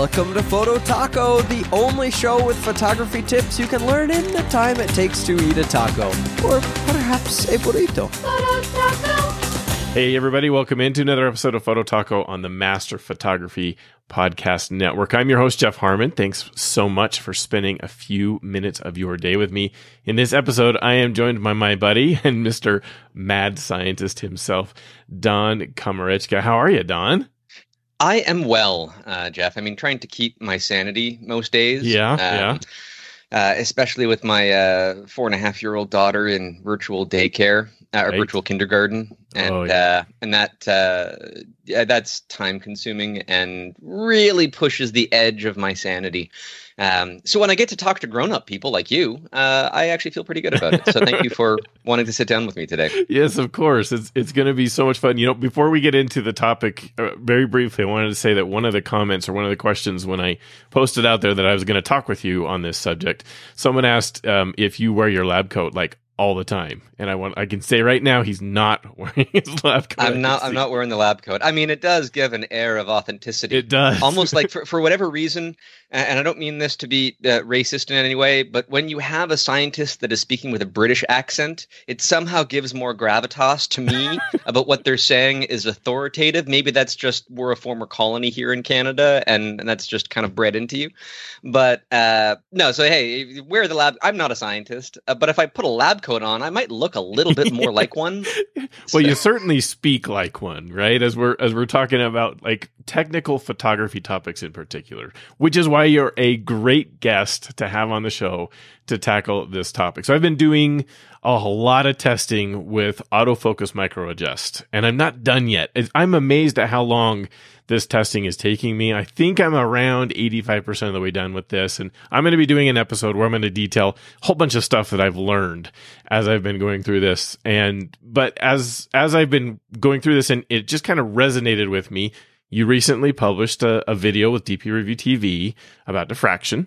Welcome to Photo Taco, the only show with photography tips you can learn in the time it takes to eat a taco, or perhaps a burrito. Photo Taco. Hey everybody, welcome into another episode of Photo Taco on the Master Photography Podcast Network. I'm your host, Jeff Harmon. Thanks so much for spending a few minutes of your day with me. In this episode, I am joined by my buddy and Mr. Mad Scientist himself, Don Komarichka. How are you, Don? I am well, Jeff. I mean, trying to keep my sanity most days. Especially with my 4.5-year-old daughter in virtual daycare or virtual kindergarten, and that's time consuming and really pushes the edge of my sanity. So when I get to talk to grown-up people like you, I actually feel pretty good about it. So thank you for wanting to sit down with me today. Yes, of course. It's going to be so much fun. You know, before we get into the topic, very briefly, I wanted to say that one of the comments or one of the questions when I posted out there that I was going to talk with you on this subject, someone asked if you wear your lab coat like all the time. And I can say right now, he's not wearing his lab coat. I'm not wearing the lab coat. I mean, it does give an air of authenticity. It does. Almost like for whatever reason, and I don't mean this to be racist in any way, but when you have a scientist that is speaking with a British accent, it somehow gives more gravitas to me about what they're saying is authoritative. Maybe that's just, we're a former colony here in Canada, and that's just kind of bred into you. But no, so hey, wear the lab. I'm not a scientist, but if I put a lab coat on, I might look a little bit more like one. Well, you certainly speak like one, right? As we're talking about like technical photography topics in particular, which is why you're a great guest to have on the show to tackle this topic. So I've been doing a lot of testing with autofocus micro adjust, and I'm not done yet. I'm amazed at how long this testing is taking me. I think I'm around 85% of the way done with this. And I'm going to be doing an episode where I'm going to detail a whole bunch of stuff that I've learned as I've been going through this. But as I've been going through this, and it just kind of resonated with me, you recently published a video with DP Review TV about diffraction.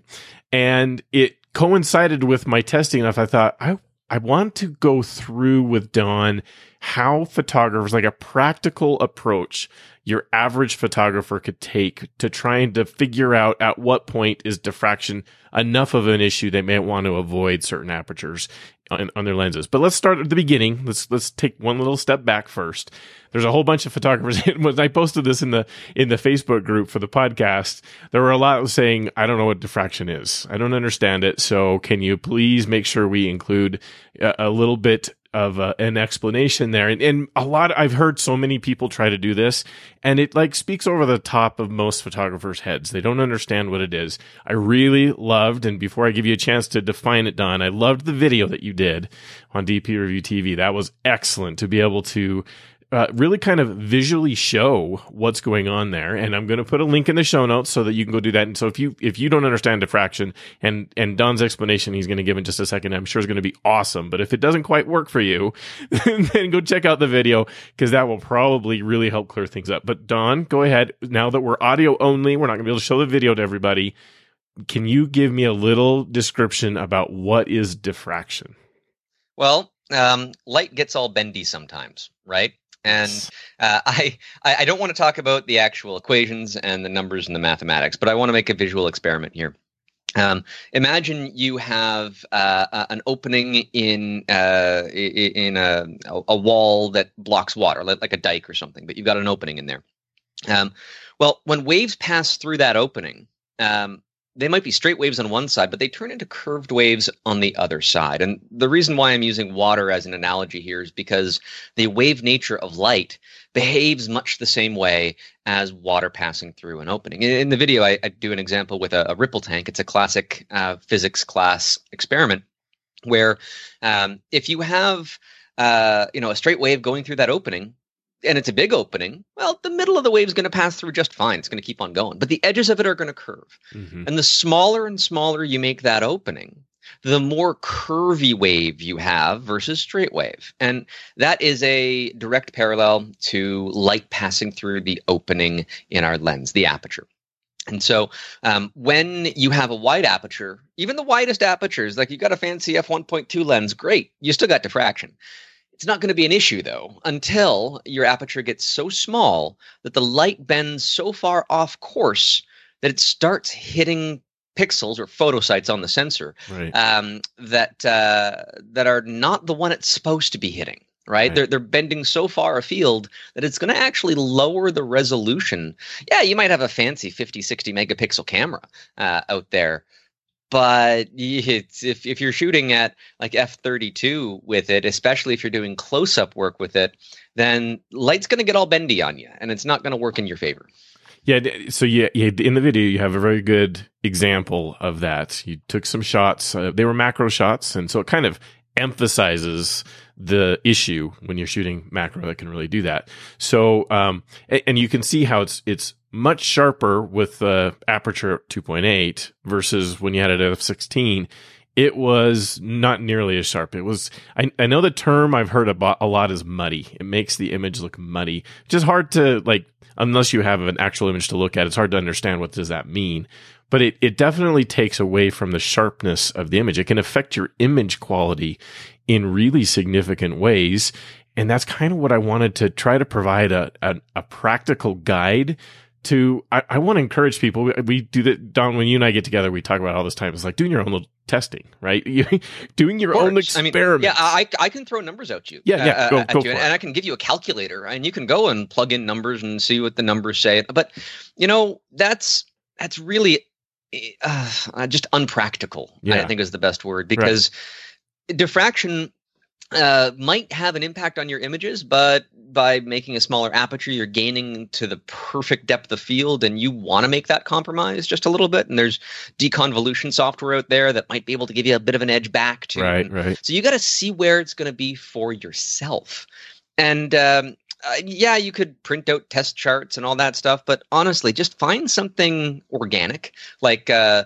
And it coincided with my testing enough. I thought, I want to go through with Don how photographers, like a practical approach your average photographer could take to trying to figure out at what point is diffraction enough of an issue they may want to avoid certain apertures on their lenses. But let's start at the beginning. Let's take one little step back first. There's a whole bunch of photographers. When I posted this in the Facebook group for the podcast, there were a lot saying, I don't know what diffraction is. I don't understand it. So can you please make sure we include a little bit of an explanation there. And a lot, I've heard so many people try to do this, and it like speaks over the top of most photographers' heads. They don't understand what it is. I really loved, and before I give you a chance to define it, Don, I loved the video that you did on DP Review TV. That was excellent to be able to really kind of visually show what's going on there. And I'm going to put a link in the show notes so that you can go do that. And so if you don't understand diffraction, and Don's explanation he's going to give in just a second, I'm sure is going to be awesome. But if it doesn't quite work for you, then go check out the video, because that will probably really help clear things up. But Don, go ahead. Now that we're audio only, we're not going to be able to show the video to everybody. Can you give me a little description about what is diffraction? Well, light gets all bendy sometimes, right? And I don't want to talk about the actual equations and the numbers and the mathematics, but I want to make a visual experiment here. Imagine you have an opening in a wall that blocks water, like a dike or something, but you've got an opening in there. Well, when waves pass through that opening, they might be straight waves on one side, but they turn into curved waves on the other side. And the reason why I'm using water as an analogy here is because the wave nature of light behaves much the same way as water passing through an opening. In the video, I do an example with a ripple tank. It's a classic physics class experiment where if you have a straight wave going through that opening, and it's a big opening, well, the middle of the wave is going to pass through just fine. It's going to keep on going. But the edges of it are going to curve. Mm-hmm. And the smaller and smaller you make that opening, the more curvy wave you have versus straight wave. And that is a direct parallel to light passing through the opening in our lens, the aperture. And so when you have a wide aperture, even the widest apertures, like you got a fancy f1.2 lens, great, you still got diffraction. It's not going to be an issue, though, until your aperture gets so small that the light bends so far off course that it starts hitting pixels or photosites on the sensor that are not the one it's supposed to be hitting. Right? They're bending so far afield that it's going to actually lower the resolution. Yeah, you might have a fancy 50, 60 megapixel camera out there, but it's, if you're shooting at like f/32 with it, especially if you're doing close-up work with it, then light's going to get all bendy on you, and it's not going to work in your favor. Yeah, so in the video, you have a very good example of that. You took some shots. They were macro shots, and so it kind of emphasizes the issue when you're shooting macro that can really do that. So, and you can see how it's much sharper with the aperture 2.8 versus when you had it at f/16, it was not nearly as sharp. It was, I know the term I've heard about a lot is muddy. It makes the image look muddy, which is hard to like, unless you have an actual image to look at, it's hard to understand what does that mean. But it definitely takes away from the sharpness of the image. It can affect your image quality in really significant ways. And that's kind of what I wanted to try to provide a practical guide to. I want to encourage people. We do that, Don, when you and I get together, we talk about it all this time. It's like doing your own little testing, right? Doing your own experiments. I can throw numbers at you. Go for it. And I can give you a calculator, and you can go and plug in numbers and see what the numbers say. But, you know, that's really... just unpractical, I think is the best word, because diffraction might have an impact on your images, but by making a smaller aperture, you're gaining to the perfect depth of field, and you want to make that compromise just a little bit. And there's deconvolution software out there that might be able to give you a bit of an edge back too. Right. So you got to see where it's going to be for yourself. And you could print out test charts and all that stuff, but honestly, just find something organic. Like the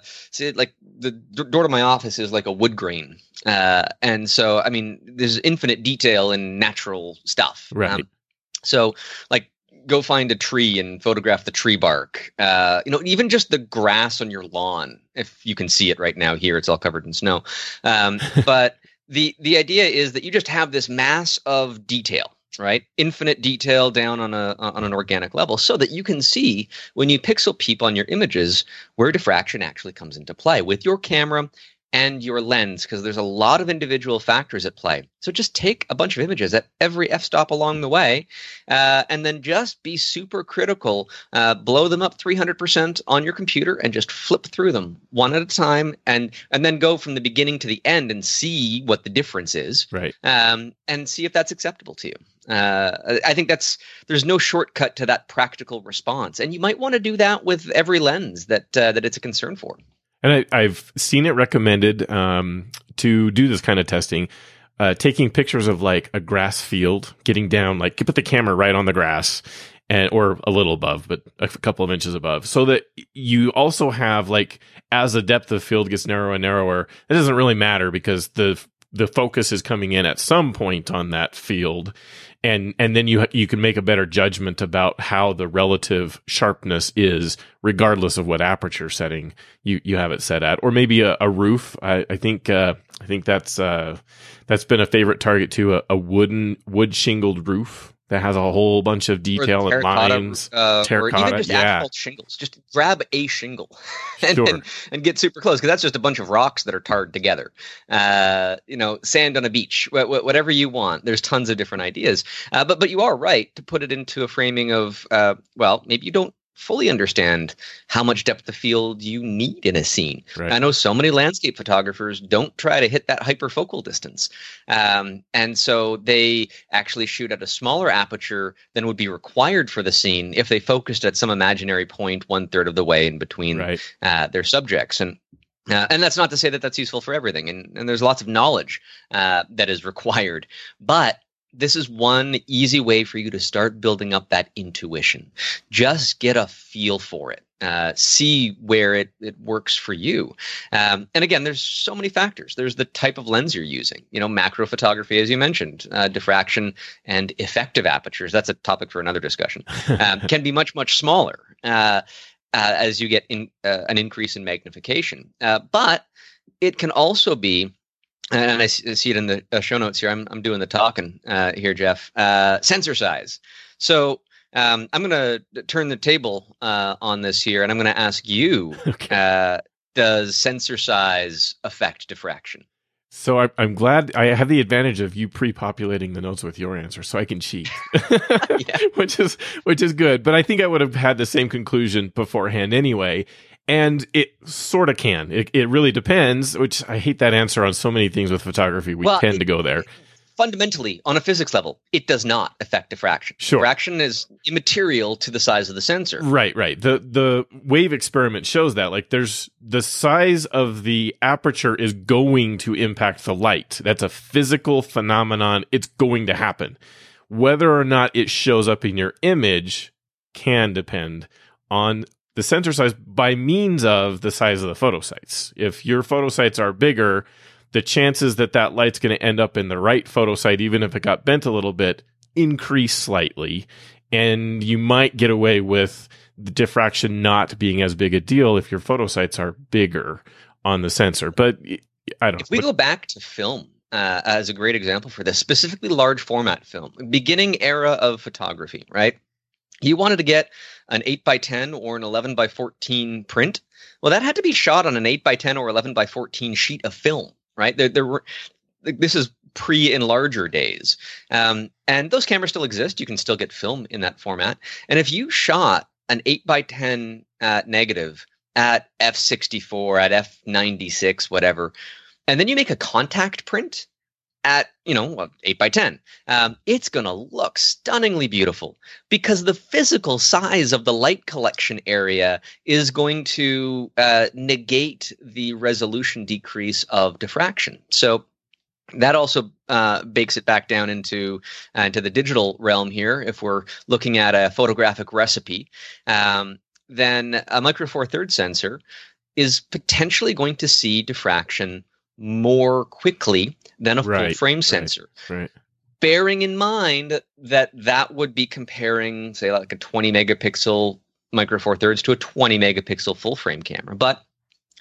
door to my office is like a wood grain. And so, I mean, there's infinite detail in natural stuff. Right. So like, go find a tree and photograph the tree bark. Even just the grass on your lawn, if you can see it right now here, it's all covered in snow. But the idea is that you just have this mass of detail. Right? Infinite detail down on an organic level, so that you can see when you pixel peep on your images where diffraction actually comes into play with your camera and your lens, because there's a lot of individual factors at play. So just take a bunch of images at every f-stop along the way, and then just be super critical. Blow them up 300% on your computer and just flip through them one at a time, and then go from the beginning to the end and see what the difference is, and see if that's acceptable to you. I think there's no shortcut to that practical response, and you might want to do that with every lens that it's a concern for. And I've seen it recommended to do this kind of testing, taking pictures of like a grass field, getting down, like you put the camera right on the grass, and or a little above, but a couple of inches above, so that you also have like, as the depth of field gets narrower and narrower, it doesn't really matter because the focus is coming in at some point on that field. And then you can make a better judgment about how the relative sharpness is, regardless of what aperture setting you have it set at, or maybe a roof. I think that's been a favorite target too. A wood shingled roof that has a whole bunch of detail and lines, terracotta, or even just actual shingles. Just grab a shingle and get super close, because that's just a bunch of rocks that are tarred together. Sand on a beach, whatever you want. There's tons of different ideas, but you are right to put it into a framing of maybe you don't fully understand how much depth of field you need in a scene. Right. I know so many landscape photographers don't try to hit that hyperfocal distance. And so they actually shoot at a smaller aperture than would be required for the scene if they focused at some imaginary point 1/3 of the way in between their subjects. And that's not to say that that's useful for everything. And there's lots of knowledge that is required. But this is one easy way for you to start building up that intuition. Just get a feel for it. See where it works for you. And again, there's so many factors. There's the type of lens you're using. Macro photography, as you mentioned, diffraction and effective apertures. That's a topic for another discussion. Can be much, much smaller as you get an increase in magnification. But it can also be, and I see it in the show notes here. I'm doing the talking here, Jeff. Sensor size. So I'm going to turn the table on this here, and I'm going to ask you, does sensor size affect diffraction? So I'm glad I have the advantage of you pre-populating the notes with your answer, so I can cheat, which is good. But I think I would have had the same conclusion beforehand anyway. And it sort of can. It really depends, which I hate that answer on so many things with photography. We tend to go there. Fundamentally, on a physics level, it does not affect diffraction. Sure. Diffraction is immaterial to the size of the sensor. Right. The wave experiment shows that. Like, there's the size of the aperture is going to impact the light. That's a physical phenomenon. It's going to happen. Whether or not it shows up in your image can depend on the sensor size by means of the size of the photosites. If your photosites are bigger, the chances that that light's going to end up in the right photosite, even if it got bent a little bit, increase slightly. And you might get away with the diffraction not being as big a deal if your photosites are bigger on the sensor. But I don't know. If we go back to film as a great example for this, specifically large format film, beginning era of photography, right? You wanted to get an 8x10 or an 11x14 print. Well, that had to be shot on an 8x10 or 11x14 sheet of film. Right, there were. This is pre-enlarger days, and those cameras still exist. You can still get film in that format. And if you shot an 8x10 negative at f/64, at f/96, whatever, and then you make a contact print at 8x10, it's going to look stunningly beautiful because the physical size of the light collection area is going to negate the resolution decrease of diffraction. So that also bakes it back down into the digital realm here. If we're looking at a photographic recipe, then a micro four third sensor is potentially going to see diffraction more quickly than a full-frame sensor. Right. Bearing in mind that would be comparing, say, like a 20-megapixel micro four-thirds to a 20-megapixel full-frame camera. But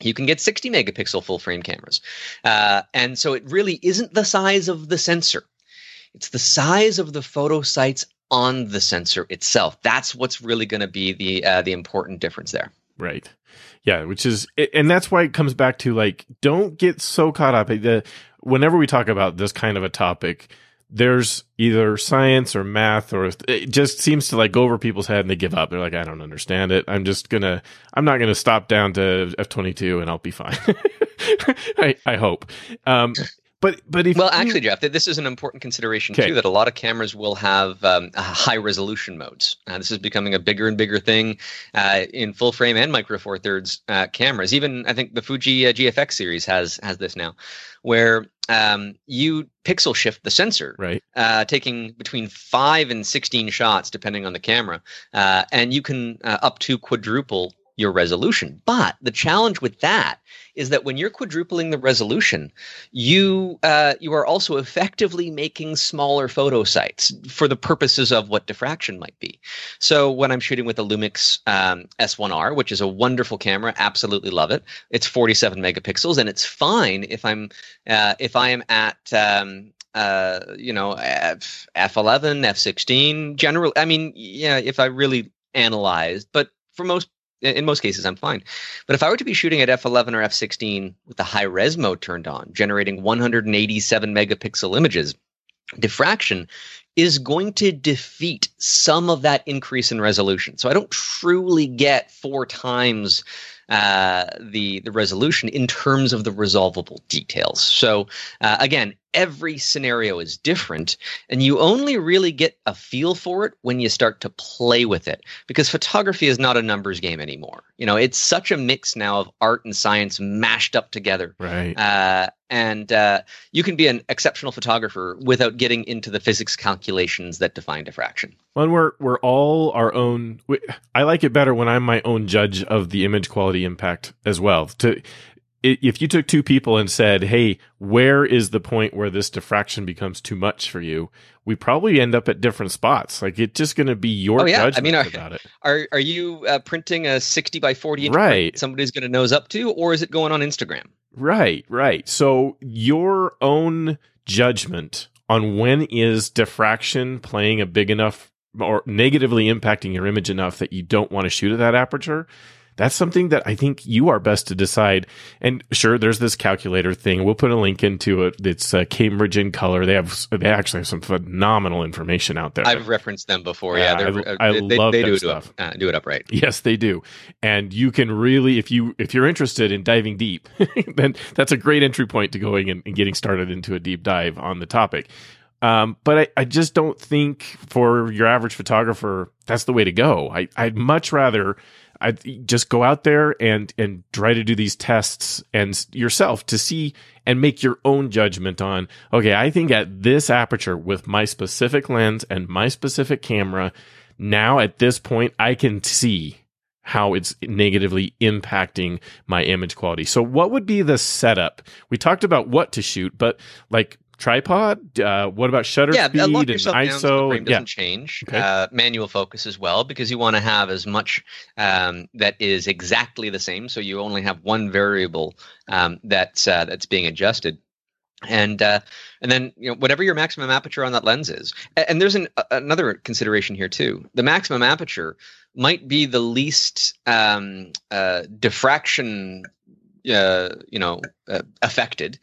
you can get 60-megapixel full-frame cameras. And so it really isn't the size of the sensor. It's the size of the photosites on the sensor itself. That's what's really going to be the important difference there. Right. Yeah, and that's why it comes back to, like, don't get so caught up. Whenever we talk about this kind of a topic, there's either science or math, or it just seems to, like, go over people's head and they give up. They're like, I don't understand it. I'm not going to stop down to F22 and I'll be fine. I hope. But Jeff, this is an important consideration too, that a lot of cameras will have high resolution modes. This is becoming a bigger and bigger thing in full frame and micro four thirds cameras. Even I think the Fuji GFX series has this now, where you pixel shift the sensor, right? Taking between 5 and 16 shots depending on the camera, and you can up to quadruple your resolution. But the challenge with that is that when you're quadrupling the resolution, you are also effectively making smaller photosites for the purposes of what diffraction might be. So when I'm shooting with a Lumix S1R, which is a wonderful camera, absolutely love it. It's 47 megapixels, and it's fine if I'm if I am at f11, f16. Generally, I mean, yeah, if I really analyzed, but in most cases, I'm fine. But if I were to be shooting at f11 or f16 with the high-res mode turned on, generating 187-megapixel images, diffraction is going to defeat some of that increase in resolution. So I don't truly get 4 times the resolution in terms of the resolvable details. So again, every scenario is different, and you only really get a feel for it when you start to play with it, because photography is not a numbers game anymore. It's such a mix now of art and science mashed up together. Right. And you can be an exceptional photographer without getting into the physics calculations that define diffraction. Well, and we're all our own. I like it better when I'm my own judge of the image quality impact as well. If you took 2 people and said, hey, where is the point where this diffraction becomes too much for you? We probably end up at different spots. Like, it's just going to be your judgment about it. Are you printing a 60x40 print somebody's going to nose up to, or is it going on Instagram? Right. So your own judgment on when is diffraction playing a big enough or negatively impacting your image enough that you don't want to shoot at that aperture, that's something that I think you are best to decide. And sure, there's this calculator thing. We'll put a link into it. It's Cambridge in Color. They actually have some phenomenal information out there. I've referenced them before. I love that stuff. Do it upright. Yes, they do. And you can really, if you're interested in diving deep, then that's a great entry point to going and getting started into a deep dive on the topic. But I just don't think for your average photographer, that's the way to go. I'd much rather... I just go out there and try to do these tests and yourself to see and make your own judgment on, okay, I think at this aperture with my specific lens and my specific camera, now at this point, I can see how it's negatively impacting my image quality. So what would be the setup? We talked about what to shoot, but like tripod, what about shutter speed and ISO? So the frame doesn't change. Okay. Manual focus as well, because you want to have as much that is exactly the same, so you only have one variable that's being adjusted. And then, you know, whatever your maximum aperture on that lens is. And there's another consideration here too. The maximum aperture might be the least diffraction affected,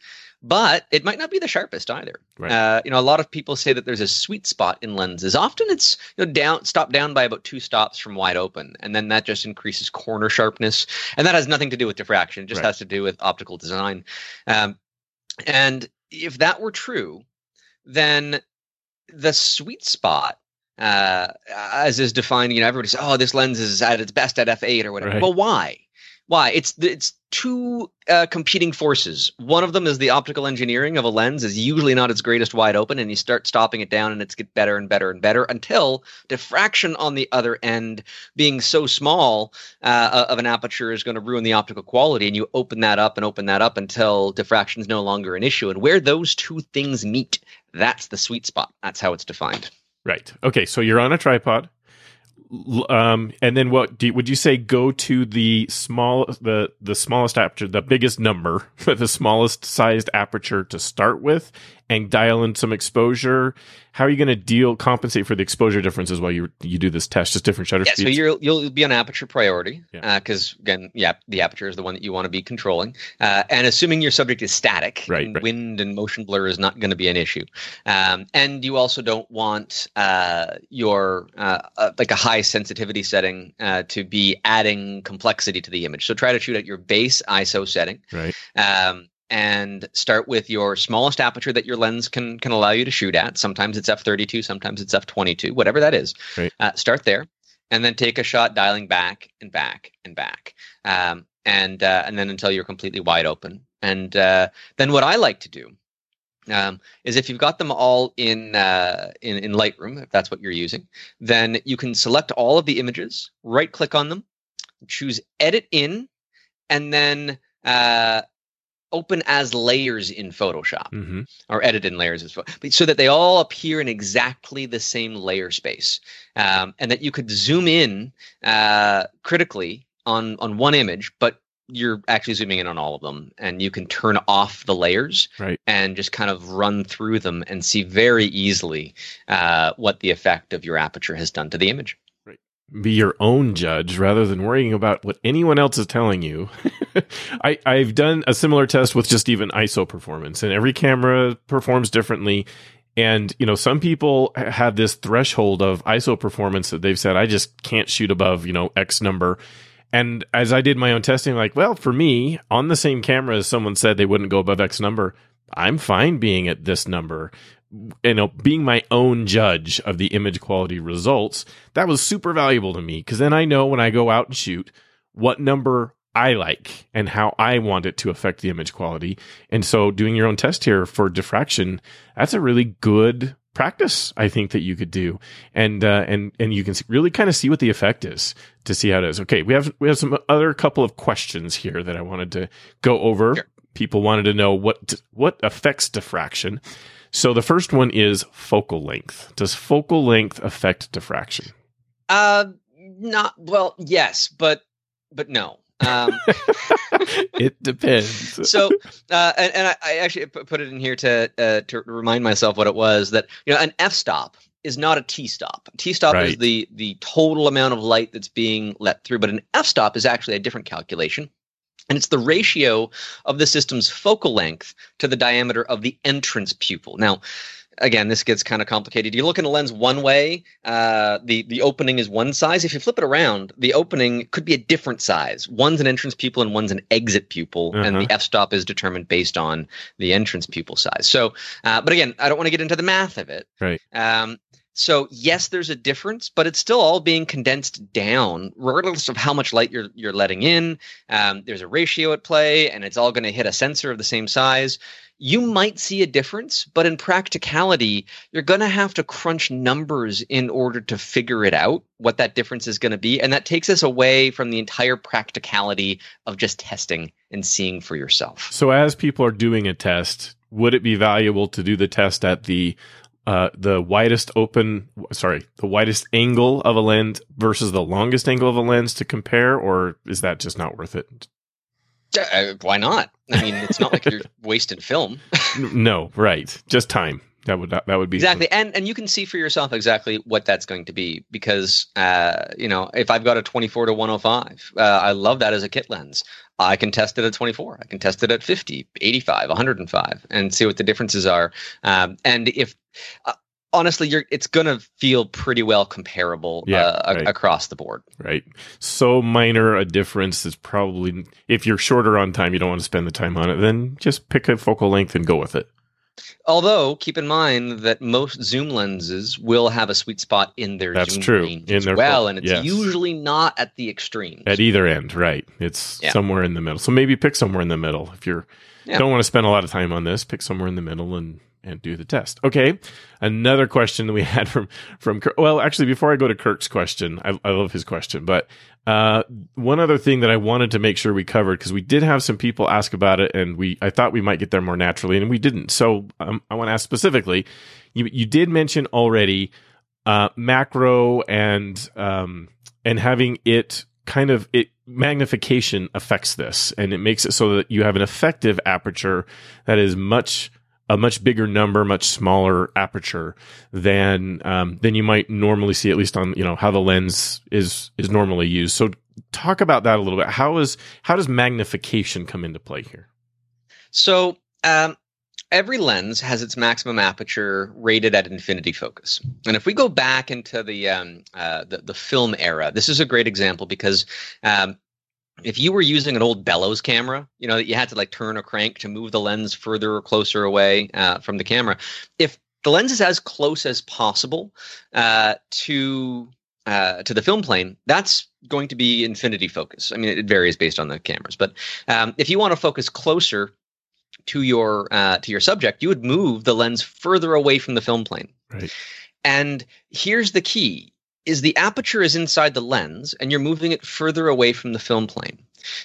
but it might not be the sharpest either. Right. A lot of people say that there's a sweet spot in lenses. Often it's down by about 2 stops from wide open, and then that just increases corner sharpness. And that has nothing to do with diffraction. It just has to do with optical design. And if that were true, then the sweet spot, as is defined, everybody says, oh, this lens is at its best at f8 or whatever. Right. Well, why? It's two competing forces. One of them is the optical engineering of a lens is usually not its greatest wide open, and you start stopping it down, and it's get better and better and better until diffraction on the other end being so small of an aperture is going to ruin the optical quality, and you open that up until diffraction is no longer an issue. And where those two things meet, that's the sweet spot. That's how it's defined. Right. Okay, so you're on a tripod. And then would you say go to the smallest aperture, the biggest number, the smallest sized aperture to start with, and dial in some exposure? How are you going to compensate for the exposure differences while you do this test? Just different shutter speeds? So you'll be on aperture priority because, the aperture is the one that you want to be controlling. And assuming your subject is static, wind and motion blur is not going to be an issue. And you also don't want your a high sensitivity setting to be adding complexity to the image. So try to shoot at your base ISO setting. Right. And start with your smallest aperture that your lens can allow you to shoot at. Sometimes it's f32, sometimes it's f22, whatever that is. Right. Start there, and then take a shot dialing back and back and back, and then until you're completely wide open. And then what I like to do is if you've got them all in Lightroom, if that's what you're using, then you can select all of the images, right-click on them, choose Edit In, and then... open as layers in Photoshop, or edit in layers, so that they all appear in exactly the same layer space, and that you could zoom in critically on one image, but you're actually zooming in on all of them, and you can turn off the layers and just kind of run through them and see very easily what the effect of your aperture has done to the image. Be your own judge rather than worrying about what anyone else is telling you. I've done a similar test with just even ISO performance, and every camera performs differently. And, some people have this threshold of ISO performance that they've said, I just can't shoot above, X number. And as I did my own testing, like, well, for me, on the same camera as someone said they wouldn't go above X number, I'm fine being at this number. Being my own judge of the image quality results, that was super valuable to me, because then I know when I go out and shoot what number I like and how I want it to affect the image quality. And so doing your own test here for diffraction, that's a really good practice, I think, that you could do. And you can really kind of see what the effect is to see how it is. Okay, we have some other couple of questions here that I wanted to go over. Sure. People wanted to know what affects diffraction. So the first one is focal length. Does focal length affect diffraction? Yes, but no. It depends. So, and I actually put it in here to remind myself what it was, that an f-stop is not a t-stop. T-stop is the total amount of light that's being let through, but an f-stop is actually a different calculation, and it's the ratio of the system's focal length to the diameter of the entrance pupil. Now, again, this gets kind of complicated. You look in the lens one way, the opening is one size. If you flip it around, the opening could be a different size. One's an entrance pupil and one's an exit pupil, and the f-stop is determined based on the entrance pupil size. So, but again, I don't want to get into the math of it. Right. So yes, there's a difference, but it's still all being condensed down, regardless of how much light you're letting in. There's a ratio at play, and it's all going to hit a sensor of the same size. You might see a difference, but in practicality, you're going to have to crunch numbers in order to figure it out, what that difference is going to be. And that takes us away from the entire practicality of just testing and seeing for yourself. So as people are doing a test, would it be valuable to do the test at the widest angle of a lens versus the longest angle of a lens to compare, or is that just not worth it? Why not? I mean, it's not like you're wasting film. No, right. Just time. That would be exactly. And you can see for yourself exactly what that's going to be, because if I've got a 24-105, I love that as a kit lens. I can test it at 24. I can test it at 50, 85, 105, and see what the differences are. And if honestly, it's going to feel pretty well comparable across the board. Right. So minor a difference is probably, if you're shorter on time, you don't want to spend the time on it, then just pick a focal length and go with it. Although, keep in mind that most zoom lenses will have a sweet spot in their range as well, and it's usually not at the extremes. At either end, right. It's somewhere in the middle. So maybe pick somewhere in the middle. If you don't want to spend a lot of time on this, pick somewhere in the middle and do the test. Okay, another question that we had from Kirk. Well, actually, before I go to Kirk's question, I love his question, but one other thing that I wanted to make sure we covered, because we did have some people ask about it, and I thought we might get there more naturally, and we didn't. So I want to ask specifically, you did mention already macro and having it kind of, magnification affects this, and it makes it so that you have an effective aperture that is a much bigger number, much smaller aperture than you might normally see, at least on how the lens is normally used. So talk about that a little bit. How does magnification come into play here? So every lens has its maximum aperture rated at infinity focus, and if we go back into the film era, this is a great example because. If you were using an old bellows camera, that you had to turn a crank to move the lens further or closer away from the camera. If the lens is as close as possible to the film plane, that's going to be infinity focus. I mean, it varies based on the cameras, but if you want to focus closer to your subject, you would move the lens further away from the film plane. Right. And here's the key. Is the aperture is inside the lens, and you're moving it further away from the film plane.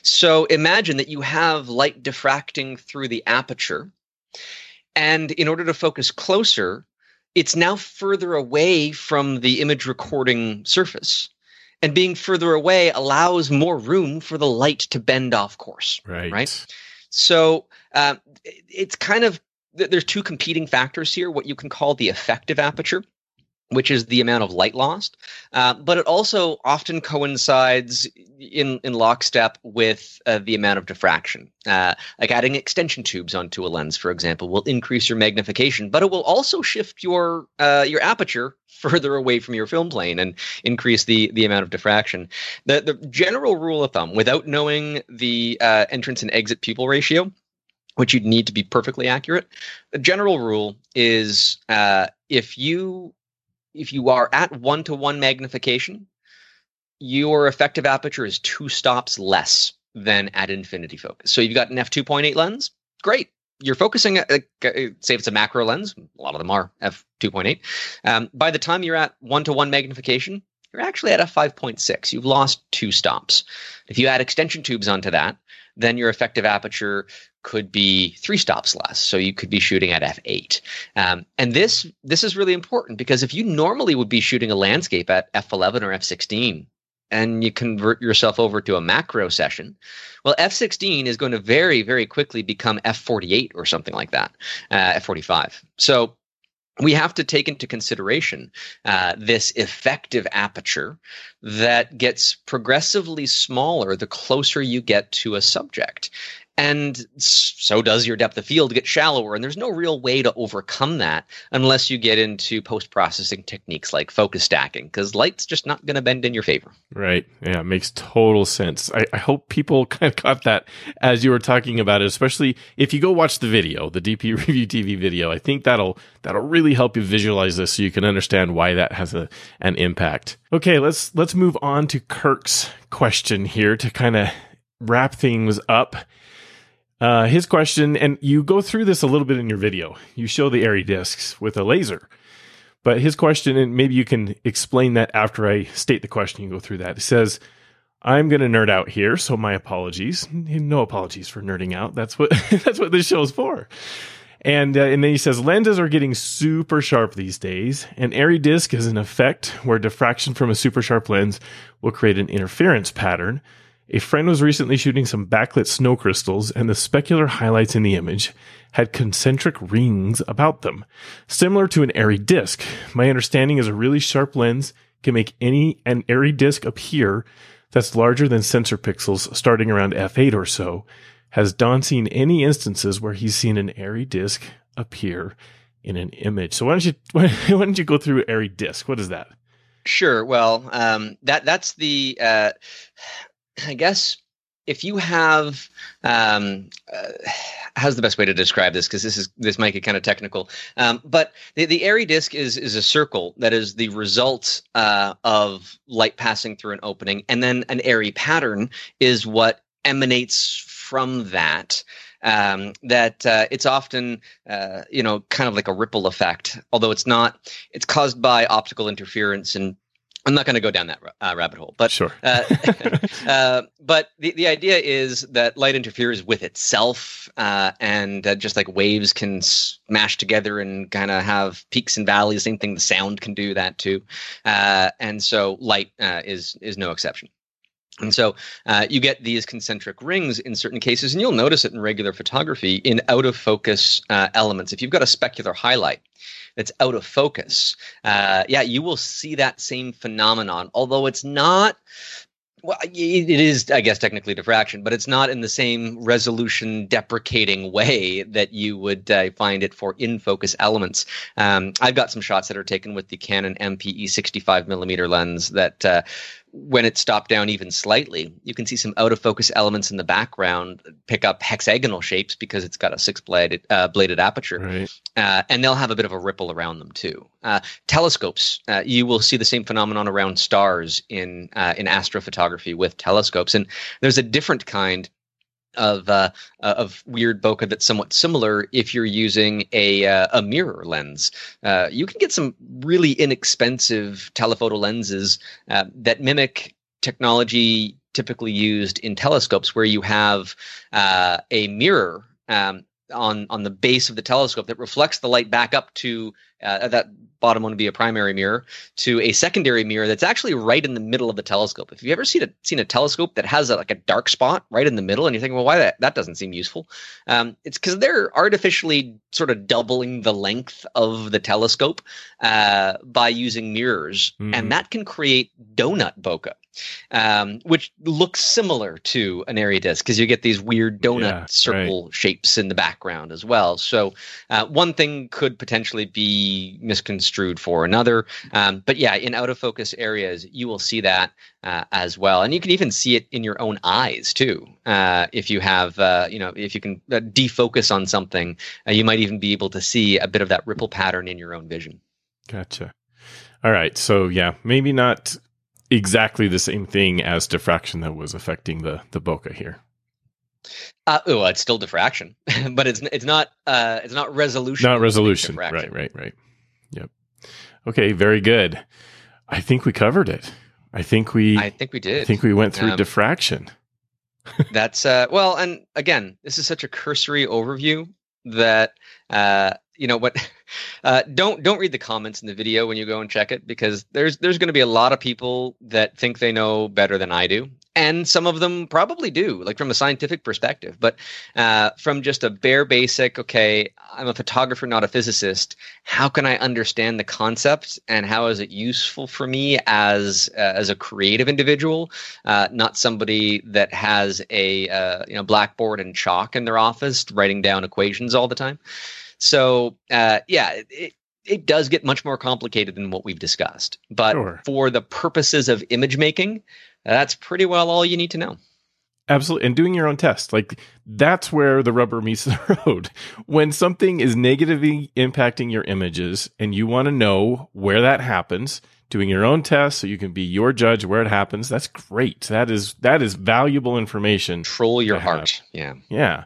So imagine that you have light diffracting through the aperture, and in order to focus closer, it's now further away from the image recording surface. And being further away allows more room for the light to bend off course. Right? So it's kind of – there's two competing factors here, what you can call the effective aperture, which is the amount of light lost. But it also often coincides in lockstep with the amount of diffraction. Like adding extension tubes onto a lens, for example, will increase your magnification, but it will also shift your aperture further away from your film plane and increase the amount of diffraction. The general rule of thumb, without knowing the entrance and exit pupil ratio, which you'd need to be perfectly accurate, the general rule is if you are at 1-to-1 magnification, your effective aperture is 2 stops less than at infinity focus. So you've got an f2.8 lens, great. You're focusing, say it's a macro lens, a lot of them are f2.8. By the time you're at 1-to-1 magnification, you're actually at f5.6. You've lost 2 stops. If you add extension tubes onto that, then your effective aperture could be 3 stops less. So you could be shooting at f8. And this is really important because if you normally would be shooting a landscape at f11 or f16 and you convert yourself over to a macro session, well, f16 is going to very, very quickly become f48 or something like that, f45. So we have to take into consideration this effective aperture that gets progressively smaller the closer you get to a subject. And so does your depth of field get shallower, and there's no real way to overcome that unless you get into post-processing techniques like focus stacking, because light's just not going to bend in your favor. Right. Yeah, it makes total sense. I hope people kind of got that as you were talking about it, especially if you go watch the video, the DP Review TV video. I think that'll really help you visualize this so you can understand why that has an impact. Okay, let's move on to Kirk's question here to kind of wrap things up. His question, and you go through this a little bit in your video. You show the Airy discs with a laser. But his question, and maybe you can explain that after I state the question, you go through that. It says, I'm going to nerd out here, so my apologies. No apologies for nerding out. That's what this show is for. And then he says, lenses are getting super sharp these days. An Airy disc is an effect where diffraction from a super sharp lens will create an interference pattern. A friend was recently shooting some backlit snow crystals, and the specular highlights in the image had concentric rings about them, similar to an Airy disc. My understanding is a really sharp lens can make an Airy disc appear that's larger than sensor pixels, starting around f8 or so. Has Don seen any instances where he's seen an Airy disc appear in an image? So why don't you go through Airy disc? What is that? Sure. Well, that's the I guess if you have, how's the best way to describe this? Because this might get kind of technical. But the Airy disc is a circle that is the result of light passing through an opening, and then an Airy pattern is what emanates from that. It's often, kind of like a ripple effect, although it's not. It's caused by optical interference, and I'm not going to go down that rabbit hole, but sure. But the idea is that light interferes with itself, and just like waves can smash together and kind of have peaks and valleys, same thing. The sound can do that too, and so light is no exception. And so you get these concentric rings in certain cases, and you'll notice it in regular photography in out of focus elements. If you've got a specular highlight that's out of focus, you will see that same phenomenon, although it's not. Well, it is, I guess, technically diffraction, but it's not in the same resolution deprecating way that you would find it for in-focus elements. I've got some shots that are taken with the Canon MPE 65 millimeter lens that when it's stopped down even slightly, you can see some out-of-focus elements in the background pick up hexagonal shapes because it's got a six-bladed aperture, right. And they'll have a bit of a ripple around them too. Telescopes, you will see the same phenomenon around stars in astrophotography with telescopes, and there's a different kind of weird bokeh that's somewhat similar. If you're using a mirror lens, you can get some really inexpensive telephoto lenses that mimic technology typically used in telescopes, where you have a mirror on the base of the telescope that reflects the light back up to that bottom one would be a primary mirror to a secondary mirror that's actually right in the middle of the telescope. If you've ever seen a telescope that has like a dark spot right in the middle, and you're thinking, well, why that doesn't seem useful? It's because they're artificially sort of doubling the length of the telescope by using mirrors, and that can create donut bokeh, which looks similar to an Airy disc because you get these weird donut circle shapes in the background as well. So one thing could potentially be misconstrued for another. But yeah, in out of focus areas, you will see that as well. And you can even see it in your own eyes too. If you have, if you can defocus on something, you might even be able to see a bit of that ripple pattern in your own vision. Gotcha. All right. So yeah, maybe not exactly the same thing as diffraction that was affecting the bokeh here. It's still diffraction, but it's not resolution. Not resolution. Right. Yep. Okay. Very good. I think we covered it. I think we did. I think we went through diffraction. That's well, and again, this is such a cursory overview that don't read the comments in the video when you go and check it, because there's going to be a lot of people that think they know better than I do. And some of them probably do, like from a scientific perspective. But from just a bare basic, okay, I'm a photographer, not a physicist. How can I understand the concept, and how is it useful for me as a creative individual, not somebody that has a blackboard and chalk in their office writing down equations all the time? So it does get much more complicated than what we've discussed. But sure, for the purposes of image making, that's pretty well all you need to know. Absolutely. And doing your own test. Like, that's where the rubber meets the road. When something is negatively impacting your images and you want to know where that happens, doing your own test so you can be your judge where it happens, that's great. That is valuable information. Control your heart. Yeah. Yeah.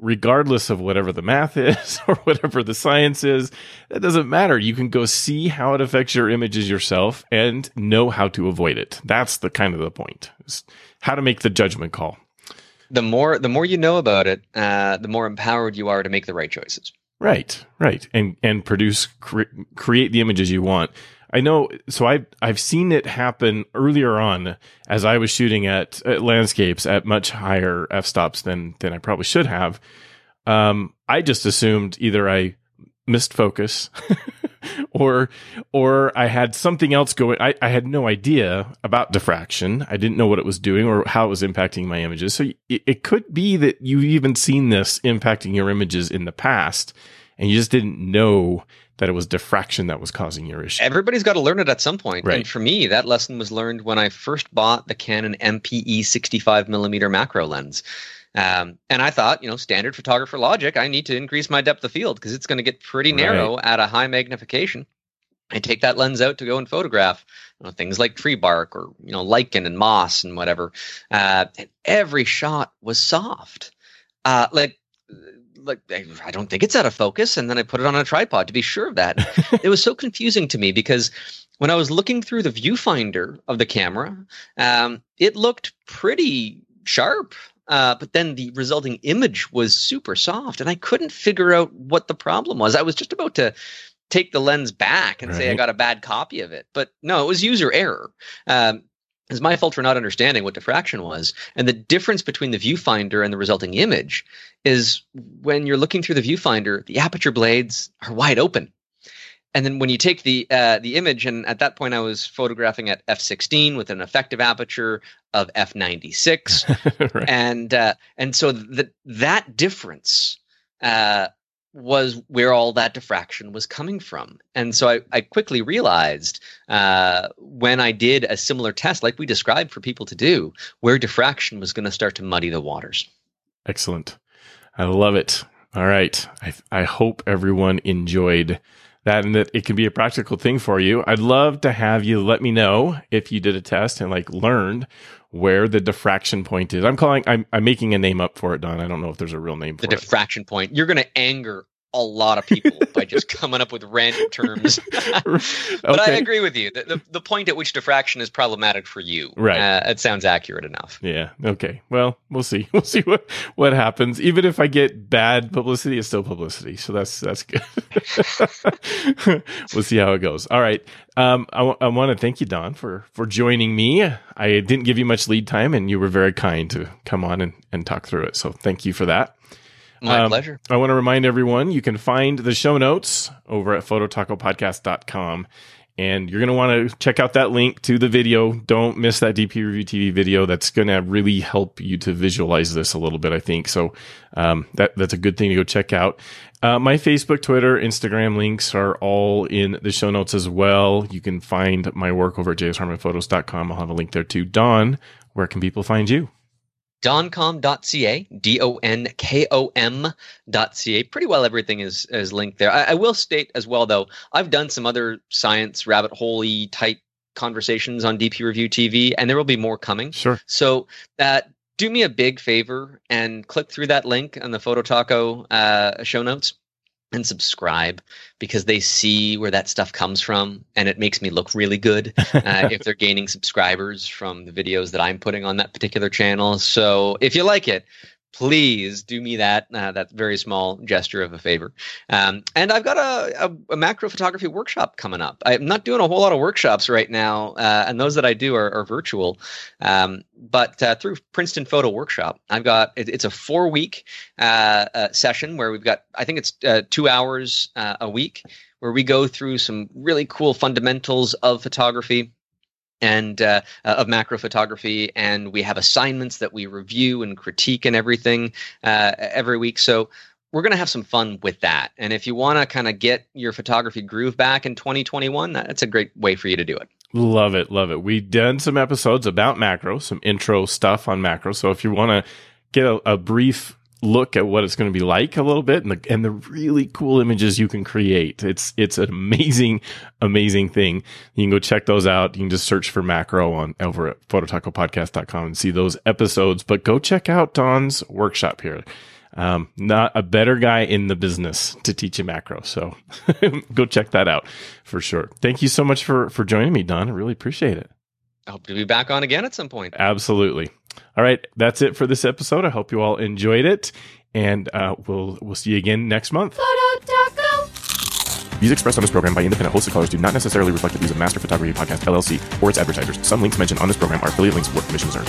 Regardless of whatever the math is or whatever the science is, that doesn't matter. You can go see how it affects your images yourself and know how to avoid it. That's the kind of the point, is how to make the judgment call. The more you know about it, the more empowered you are to make the right choices. Right. And create the images you want. I know, so I've seen it happen earlier on as I was shooting at landscapes at much higher f-stops than I probably should have. I just assumed either I missed focus or I had something else going. I had no idea about diffraction. I didn't know what it was doing or how it was impacting my images. So it could be that you've even seen this impacting your images in the past, and you just didn't know that it was diffraction that was causing your issue. Everybody's got to learn it at some point. Right. And for me, that lesson was learned when I first bought the Canon MPE 65 millimeter macro lens. And I thought, standard photographer logic, I need to increase my depth of field because it's going to get pretty narrow at a high magnification. I take that lens out to go and photograph things like tree bark or lichen and moss and whatever. And every shot was soft. Like, I don't think it's out of focus. And then I put it on a tripod to be sure of that. It was so confusing to me because when I was looking through the viewfinder of the camera, it looked pretty sharp. But then the resulting image was super soft, and I couldn't figure out what the problem was. I was just about to take the lens back and say I got a bad copy of it. But no, it was user error. It was my fault for not understanding what diffraction was. And the difference between the viewfinder and the resulting image is when you're looking through the viewfinder, the aperture blades are wide open. And then when you take the image, and at that point I was photographing at f/16 with an effective aperture of f/96. Right. And so that difference was where all that diffraction was coming from. And so I quickly realized when I did a similar test, like we described for people to do, where diffraction was going to start to muddy the waters. Excellent. I love it. All right. I hope everyone enjoyed that and that it can be a practical thing for you. I'd love to have you let me know if you did a test and learned where the diffraction point is. I'm making a name up for it, Don. I don't know if there's a real name for it. The diffraction point. You're going to anger a lot of people by just coming up with random terms. But okay. I agree with you. The point at which diffraction is problematic for you. Right. It sounds accurate enough. Yeah. Okay. Well, we'll see. We'll see what happens. Even if I get bad publicity, it's still publicity. So that's good. We'll see how it goes. All right. I want to thank you, Don, for joining me. I didn't give you much lead time, and you were very kind to come on and talk through it. So thank you for that. My pleasure. I want to remind everyone, you can find the show notes over at phototacopodcast.com. And you're going to want to check out that link to the video. Don't miss that DP Review TV video. That's going to really help you to visualize this a little bit, I think. So that's a good thing to go check out. My Facebook, Twitter, Instagram links are all in the show notes as well. You can find my work over at jsharmandphotos.com. I'll have a link there too. Don, where can people find you? donkom.ca, donkom.ca. Pretty well everything is linked there. I will state as well, though, I've done some other science rabbit hole-y type conversations on DP Review TV, and there will be more coming. Sure. So do me a big favor and click through that link on the Photo Taco show notes and subscribe, because they see where that stuff comes from, and it makes me look really good if they're gaining subscribers from the videos that I'm putting on that particular channel. So if you like it, please do me that very small gesture of a favor. And I've got a macro photography workshop coming up. I'm not doing a whole lot of workshops right now, and those that I do are virtual. But through Princeton Photo Workshop, I've got it's a 4-week session where we've got, I think it's 2 hours a week, where we go through some really cool fundamentals of photography and of macro photography, and we have assignments that we review and critique and everything every week. So we're going to have some fun with that. And if you want to kind of get your photography groove back in 2021, that's a great way for you to do it. Love it, love it. We've done some episodes about macro, some intro stuff on macro. So if you want to get a brief look at what it's going to be like a little bit and the really cool images you can create. It's an amazing thing. You can go check those out. You can just search for macro over at phototacopodcast.com and see those episodes. But go check out Don's workshop here. Not a better guy in the business to teach you macro. So go check that out for sure. Thank you so much for joining me, Don. I really appreciate it. I hope to be back on again at some point. Absolutely. All right, that's it for this episode. I hope you all enjoyed it, and we'll see you again next month. Photo Taco. Views expressed on this program by independent hosted callers do not necessarily reflect the views of Master Photography Podcast, LLC, or its advertisers. Some links mentioned on this program are affiliate links with commissions earned.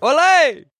Olé!